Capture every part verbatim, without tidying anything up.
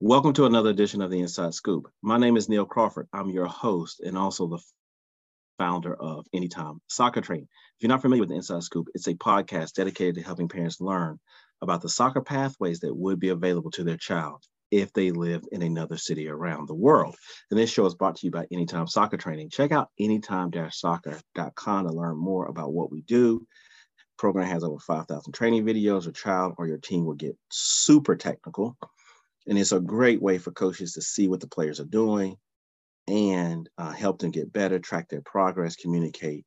Welcome to another edition of the Inside Scoop. My name is Neil Crawford. I'm your host and also the founder of Anytime Soccer Training. If you're not familiar with the Inside Scoop, it's a podcast dedicated to helping parents learn about the soccer pathways that would be available to their child if they lived in another city around the world. And this show is brought to you by Anytime Soccer Training. Check out anytime soccer dot com to learn more about what we do. The program has over five thousand training videos. Your child or your team will get super technical. And it's a great way for coaches to see what the players are doing and uh, help them get better, track their progress, communicate.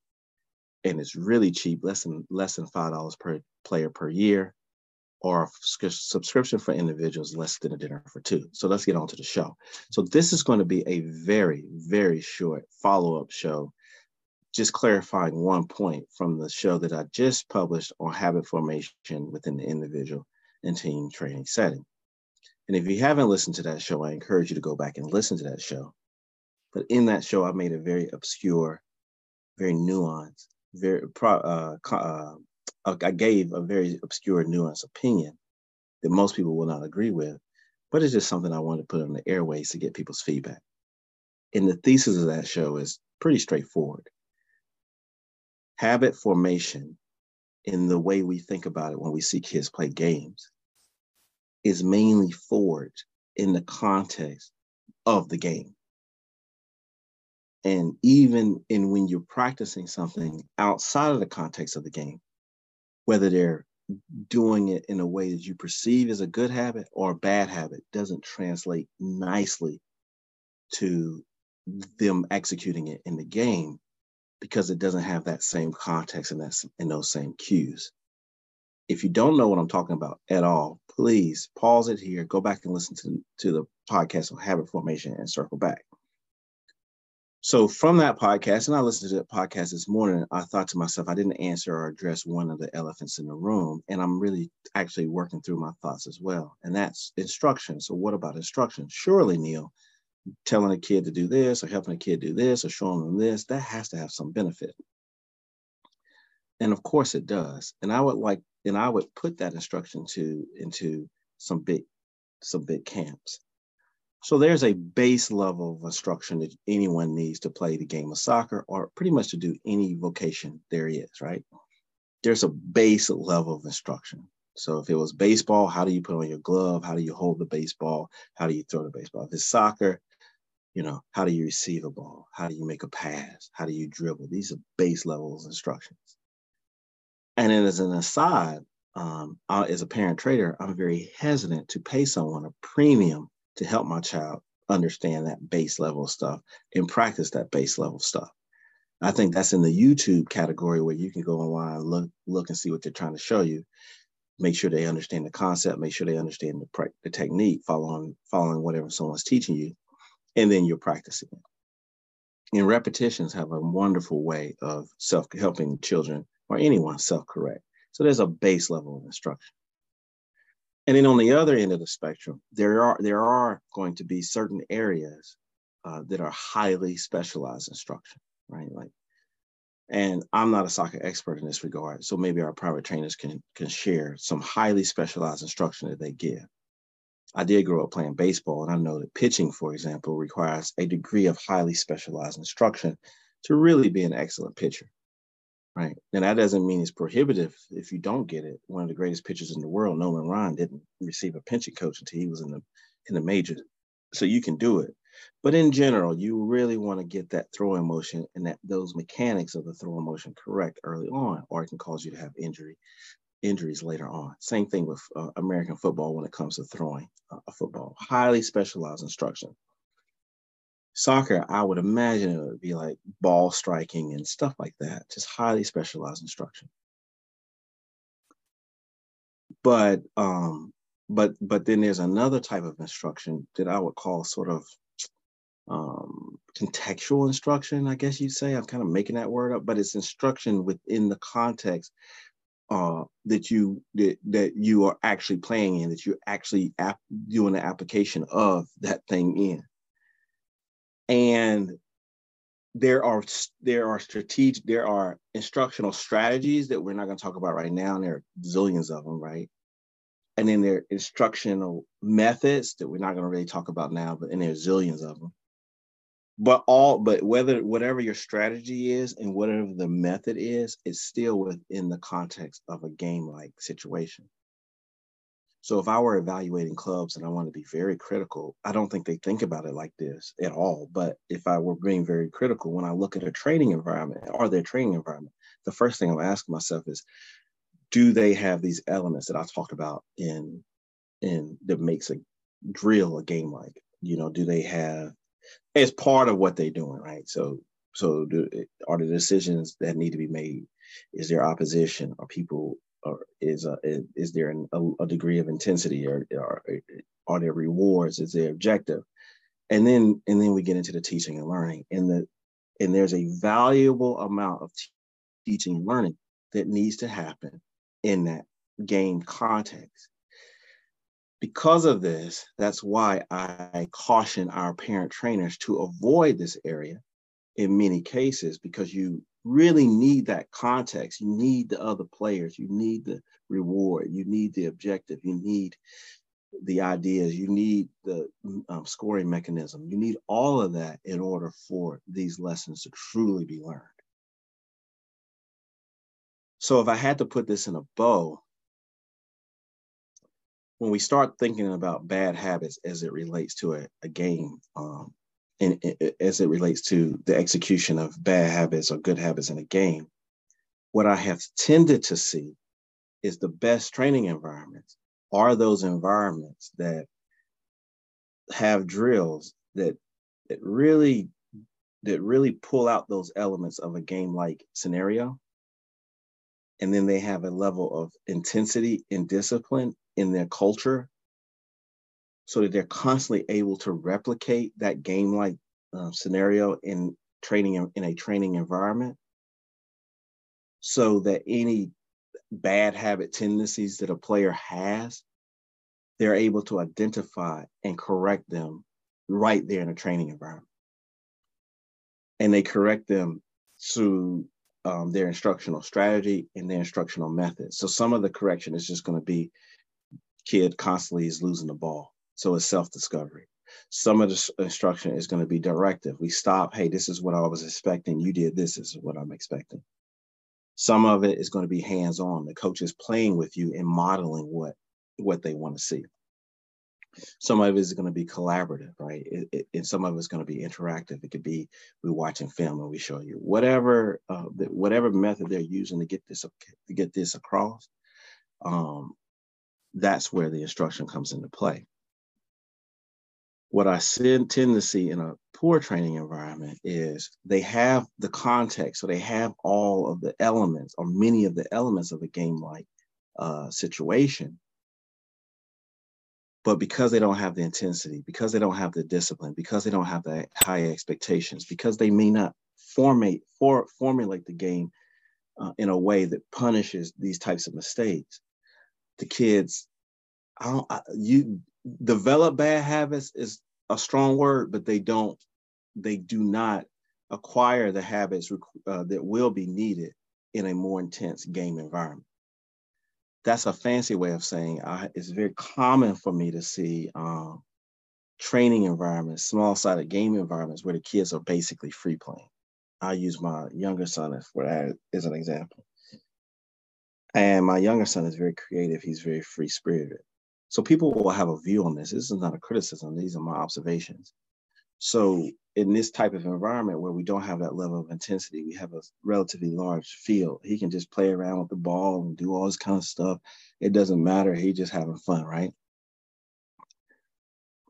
And it's really cheap, less than, less than five dollars per player per year, or a subscription for individuals less than a dinner for two. So let's get on to the show. So this is going to be a very, very short follow-up show, just clarifying one point from the show that I just published on habit formation within the individual and team training setting. And if you haven't listened to that show, I encourage you to go back and listen to that show. But in that show, I made a very obscure, very nuanced, very, uh, uh, I gave a very obscure, nuanced opinion that most people will not agree with, but it's just something I wanted to put on the airways to get people's feedback. And the thesis of that show is pretty straightforward. Habit formation in the way we think about it when we see kids play games is mainly forged in the context of the game. And even in when you're practicing something outside of the context of the game, whether they're doing it in a way that you perceive as a good habit or a bad habit, doesn't translate nicely to them executing it in the game because it doesn't have that same context and, that's, and those same cues. If you don't know what I'm talking about at all, please pause it here, go back and listen to, to the podcast on habit formation and circle back. So from that podcast, and I listened to that podcast this morning, I thought to myself, I didn't answer or address one of the elephants in the room, and I'm really actually working through my thoughts as well. And that's instruction. So what about instruction? Surely, Neil, telling a kid to do this or helping a kid do this or showing them this, that has to have some benefit. And of course it does. And I would like, and I would put that instruction to into some big, some big camps. So there's a base level of instruction that anyone needs to play the game of soccer, or pretty much to do any vocation there is, right? There's a base level of instruction. So if it was baseball, how do you put on your glove? How do you hold the baseball? How do you throw the baseball? If it's soccer, you know, how do you receive a ball? How do you make a pass? How do you dribble? These are base levels of instructions. And then as an aside, um, I, as a parent trainer, I'm very hesitant to pay someone a premium to help my child understand that base level stuff and practice that base level stuff. I think that's in the YouTube category where you can go online, look, look and see what they're trying to show you. Make sure they understand the concept, make sure they understand the, the technique, following, following whatever someone's teaching you, and then you're practicing it. And repetitions have a wonderful way of self helping children or anyone self-correct. So there's a base level of instruction. And then on the other end of the spectrum, there are, there are going to be certain areas uh, that are highly specialized instruction, right? Like, and I'm not a soccer expert in this regard, so maybe our private trainers can, can share some highly specialized instruction that they give. I did grow up playing baseball, and I know that pitching, for example, requires a degree of highly specialized instruction to really be an excellent pitcher. Right. And that doesn't mean it's prohibitive if you don't get it. One of the greatest pitchers in the world, Nolan Ryan, didn't receive a pitching coach until he was in the in the majors. So you can do it. But in general, you really want to get that throwing motion and that those mechanics of the throwing motion correct early on, or it can cause you to have injury injuries later on. Same thing with uh, American football when it comes to throwing uh, a football. Highly specialized instruction. Soccer, I would imagine it would be like ball striking and stuff like that, just highly specialized instruction. But um, but but then there's another type of instruction that I would call sort of um, contextual instruction, I guess you'd say. I'm kind of making that word up, but it's instruction within the context uh, that you that, that you are actually playing in, that you're actually ap- doing the application of that thing in. And there are there are strategic, there are instructional strategies that we're not going to talk about right now, and there are zillions of them, right? and in their instructional methods that we're not going to really talk about now, but and there's zillions of them. But all, but whether whatever your strategy is and whatever the method is, it's still within the context of a game-like situation. So if I were evaluating clubs, and I want to be very critical, I don't think they think about it like this at all. But if I were being very critical, when I look at a training environment or their training environment, the first thing I'm asking myself is, do they have these elements that I talked about in, in that makes a drill a game-like? You know, do they have, as part of what they're doing, right? So, so do, are the decisions that need to be made? Is there opposition? Are people? Or is a, is there an, a, a degree of intensity, or, or are there rewards? Is there objective? And then and then we get into the teaching and learning, and the and there's a valuable amount of teaching and learning that needs to happen in that game context. Because of this, that's why I caution our parent trainers to avoid this area in many cases, because you really need that context. You need the other players. You need the reward. You need the objective. You need the ideas. You need the um, scoring mechanism. You need all of that in order for these lessons to truly be learned. So if I had to put this in a bow, when we start thinking about bad habits as it relates to a, a game, um, And as it relates to the execution of bad habits or good habits in a game, what I have tended to see is the best training environments are those environments that have drills that, that really that really pull out those elements of a game-like scenario. And then they have a level of intensity and discipline in their culture, so that they're constantly able to replicate that game-like uh, scenario in training in a training environment, so that any bad habit tendencies that a player has, they're able to identify and correct them right there in a training environment. And they correct them through um, their instructional strategy and their instructional methods. So some of the correction is just going to be, kid constantly is losing the ball. So it's self-discovery. Some of the instruction is going to be directive. We stop, hey, this is what I was expecting. You did this, this is what I'm expecting. Some of it is going to be hands-on. The coach is playing with you and modeling what, what they want to see. Some of it is going to be collaborative, right? It, it, and some of it is going to be interactive. It could be we're watching film and we show you. Whatever, uh, whatever method they're using to get this, to get this across, um, that's where the instruction comes into play. What I tend to see in a poor training environment is they have the context, so they have all of the elements or many of the elements of a game-like uh, situation. But because they don't have the intensity, because they don't have the discipline, because they don't have the high expectations, because they may not formate, for, formulate the game uh, in a way that punishes these types of mistakes, the kids, I don't, I, you, develop bad habits is a strong word, but they don't, they do not acquire the habits uh, that will be needed in a more intense game environment. That's a fancy way of saying I, it's very common for me to see um, training environments, small-sided game environments where the kids are basically free playing. I use my younger son for that as an example. And my younger son is very creative. He's very free-spirited. So people will have a view on this. This is not a criticism. These are my observations. So in this type of environment where we don't have that level of intensity, we have a relatively large field. He can just play around with the ball and do all this kind of stuff. It doesn't matter. He's just having fun, right?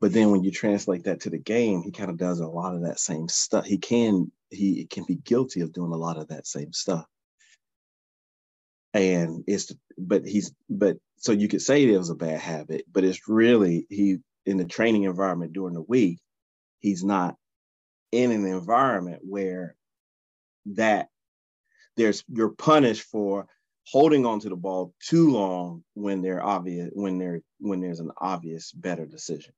But then when you translate that to the game, he kind of does a lot of that same stuff. He can, he can be guilty of doing a lot of that same stuff. And it's, but he's, but so you could say it was a bad habit, but it's really, he, in the training environment during the week, he's not in an environment where that there's, you're punished for holding onto the ball too long when they're obvious, when there, when there's an obvious better decision.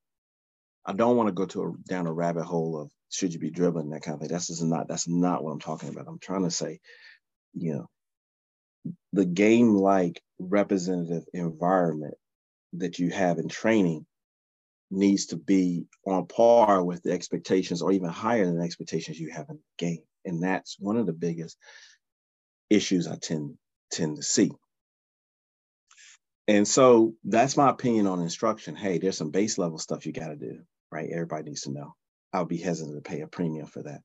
I don't want to go to a, down a rabbit hole of should you be dribbling, that kind of thing. That's just not, that's not what I'm talking about. I'm trying to say, you know, the game-like representative environment that you have in training needs to be on par with the expectations or even higher than the expectations you have in the game. And that's one of the biggest issues I tend, tend to see. And so that's my opinion on instruction. Hey, there's some base level stuff you got to do, right? Everybody needs to know. I'll be hesitant to pay a premium for that.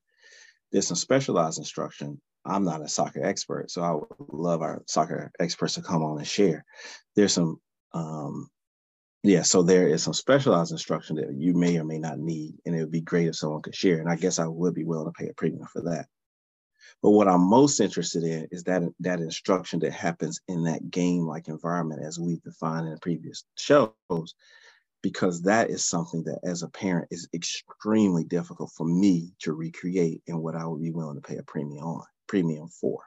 There's some specialized instruction. I'm not a soccer expert, so I would love our soccer experts to come on and share. There's some, um, yeah, so there is some specialized instruction that you may or may not need, and it would be great if someone could share. And I guess I would be willing to pay a premium for that. But what I'm most interested in is that, that instruction that happens in that game-like environment as we've defined in previous shows, because that is something that as a parent is extremely difficult for me to recreate and what I would be willing to pay a premium on, premium for.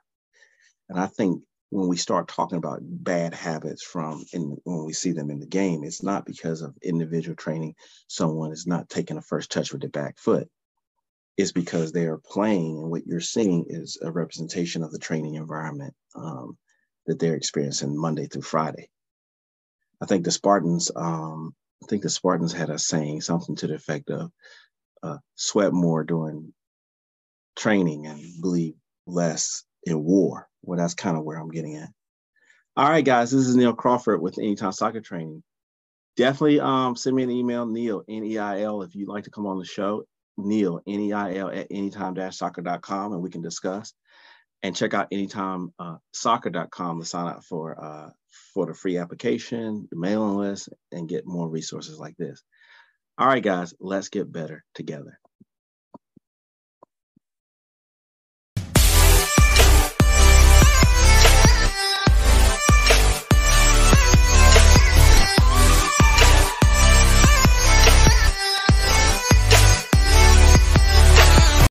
And I think when we start talking about bad habits from in, when we see them in the game, it's not because of individual training. Someone is not taking a first touch with the back foot. It's because they are playing, and what you're seeing is a representation of the training environment um, that they're experiencing Monday through Friday. I think the Spartans, um, I think the Spartans had a saying, something to the effect of uh, sweat more during training and bleed less in war. Well, that's kind of where I'm getting at. All right, guys, this is Neil Crawford with Anytime Soccer Training. Definitely um, send me an email, Neil, N E I L, if you'd like to come on the show. Neil, N E I L at anytime dash soccer dot com, and we can discuss. And check out anytime soccer dot com to sign up for uh, for the free application, the mailing list, and get more resources like this. All right, guys, let's get better together.